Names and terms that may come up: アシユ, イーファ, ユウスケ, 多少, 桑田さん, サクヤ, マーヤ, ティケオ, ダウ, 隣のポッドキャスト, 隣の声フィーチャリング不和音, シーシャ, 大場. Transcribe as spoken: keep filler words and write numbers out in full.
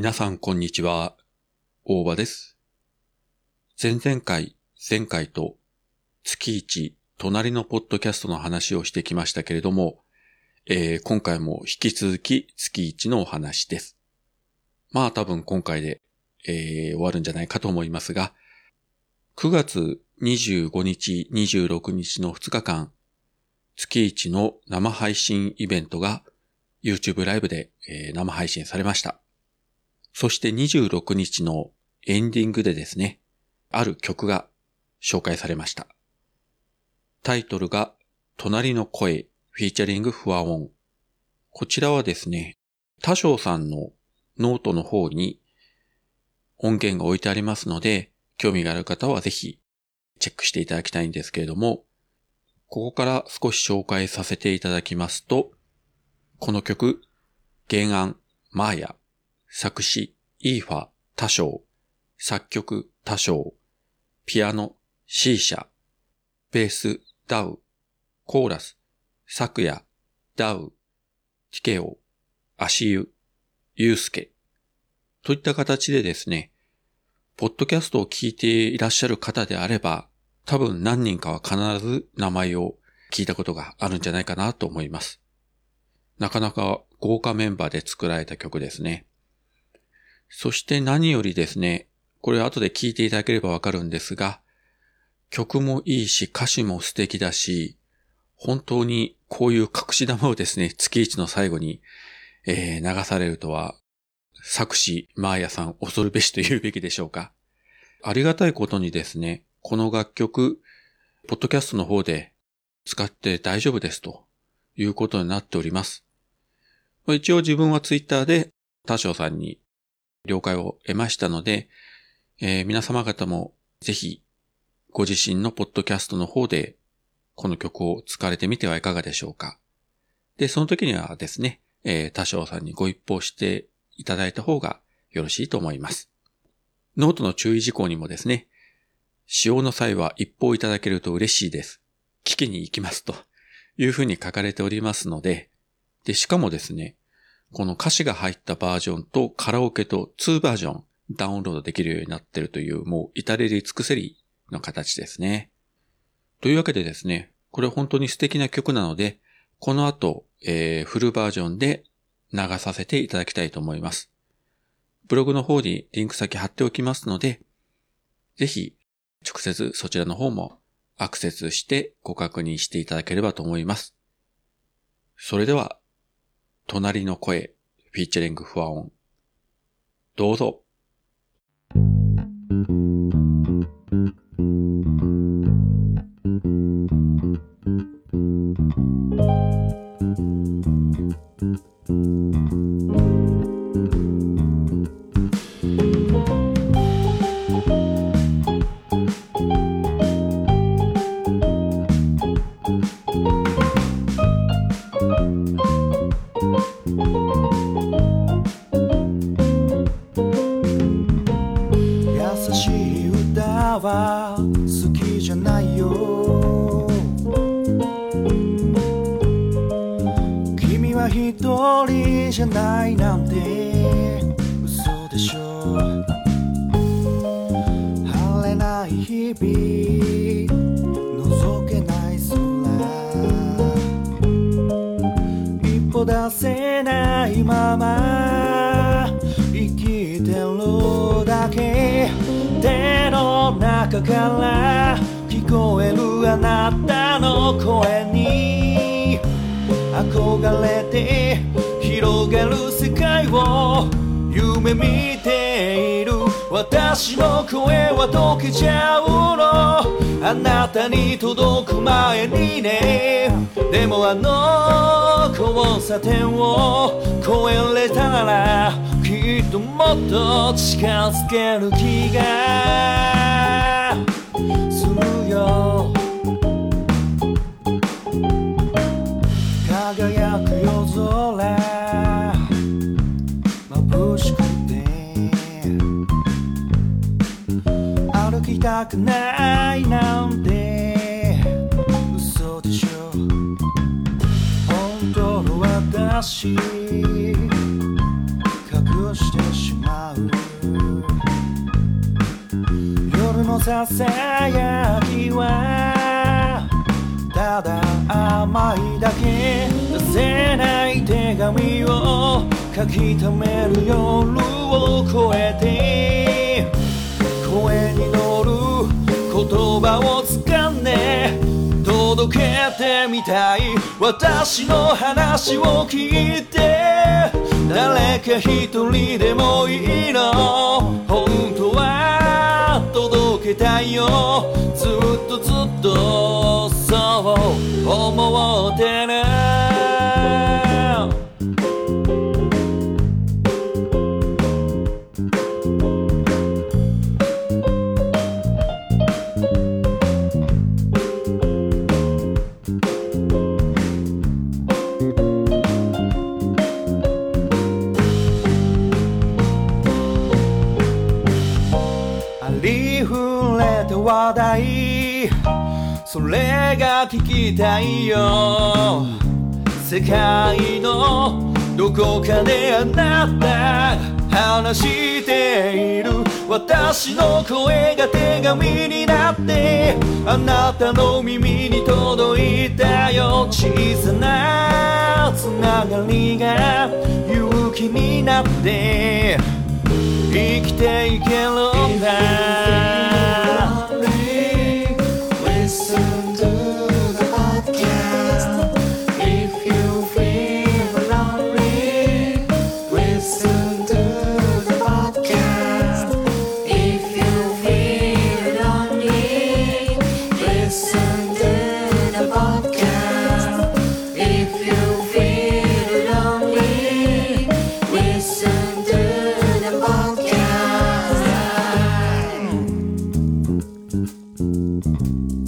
皆さんこんにちは、大場です。前々回、前回と月一隣のポッドキャストの話をしてきましたけれども、えー、今回も引き続き月一のお話です。まあ多分今回で、えー、終わるんじゃないかと思いますが、くがつにじゅうごにち、にじゅうろくにちのふつかかん、月一の生配信イベントが YouTube ライブで、えー、生配信されました。そしてにじゅうろくにちのエンディングでですね、ある曲が紹介されました。タイトルが隣の声フィーチャリング不和音。こちらはですね、多少さんのノートの方に音源が置いてありますので、興味がある方はぜひチェックしていただきたいんですけれども、ここから少し紹介させていただきますと、この曲、原案マーヤ、作詞、イーファ、多少、作曲、多少、ピアノ、シーシャ、ベース、ダウ、コーラス、サクヤ、ダウ、ティケオ、アシユ、ユウスケ、といった形でですね、ポッドキャストを聞いていらっしゃる方であれば、多分何人かは必ず名前を聞いたことがあるんじゃないかなと思います。なかなか豪華メンバーで作られた曲ですね。そして何よりですね、これは後で聞いていただければわかるんですが、曲もいいし歌詞も素敵だし、本当にこういう隠し玉をですね、月一の最後に、えー、流されるとは、作詞マーヤさん恐るべしと言うべきでしょうか。ありがたいことにですね、この楽曲、ポッドキャストの方で使って大丈夫ですということになっております。一応自分はツイッターで多少さんに了解を得ましたので、えー、皆様方もぜひご自身のポッドキャストの方でこの曲を使われてみてはいかがでしょうか。で、その時にはですね、えー、多少さんにご一報していただいた方がよろしいと思います。ノートの注意事項にもですね、使用の際は一報いただけると嬉しいです。聞きに行きますというふうに書かれておりますので、で、しかもですね、この歌詞が入ったバージョンとカラオケとにバージョンダウンロードできるようになっているという、もう至れり尽くせりの形ですね。というわけでですね、これ本当に素敵な曲なので、この後、えー、フルバージョンで流させていただきたいと思います。ブログの方にリンク先貼っておきますので、ぜひ直接そちらの方もアクセスしてご確認していただければと思います。それでは、隣の声フィーチャリング不和音、どうぞ。じゃないなんて嘘でしょ。晴れない日々、覗けない空、一歩出せないまま生きてるだけ。手の中から聞こえるあなたの声に憧れて広がる世界を夢見ている。私の声は溶けちゃうの、あなたに届く前にね。でもあの交差点を越えれたらきっともっと近づける気がするよ。輝く夜空行きたくないなんて嘘でしょ。本当の私、隠をしてしまう。夜のささやきはただ甘いだけ。出せない手紙を書き溜める夜を越えて、声に乗る言葉をつかんで届けてみたい。私の話を聞いて、誰か一人でもいいの。本当は届けたいよ、ずっとずっとそう思ってる。話題、それが聞きたいよ。世界のどこかであなた話している。私の声が手紙になってあなたの耳に届いたよ。小さなつながりが勇気になって生きていけるんだ。Thank you.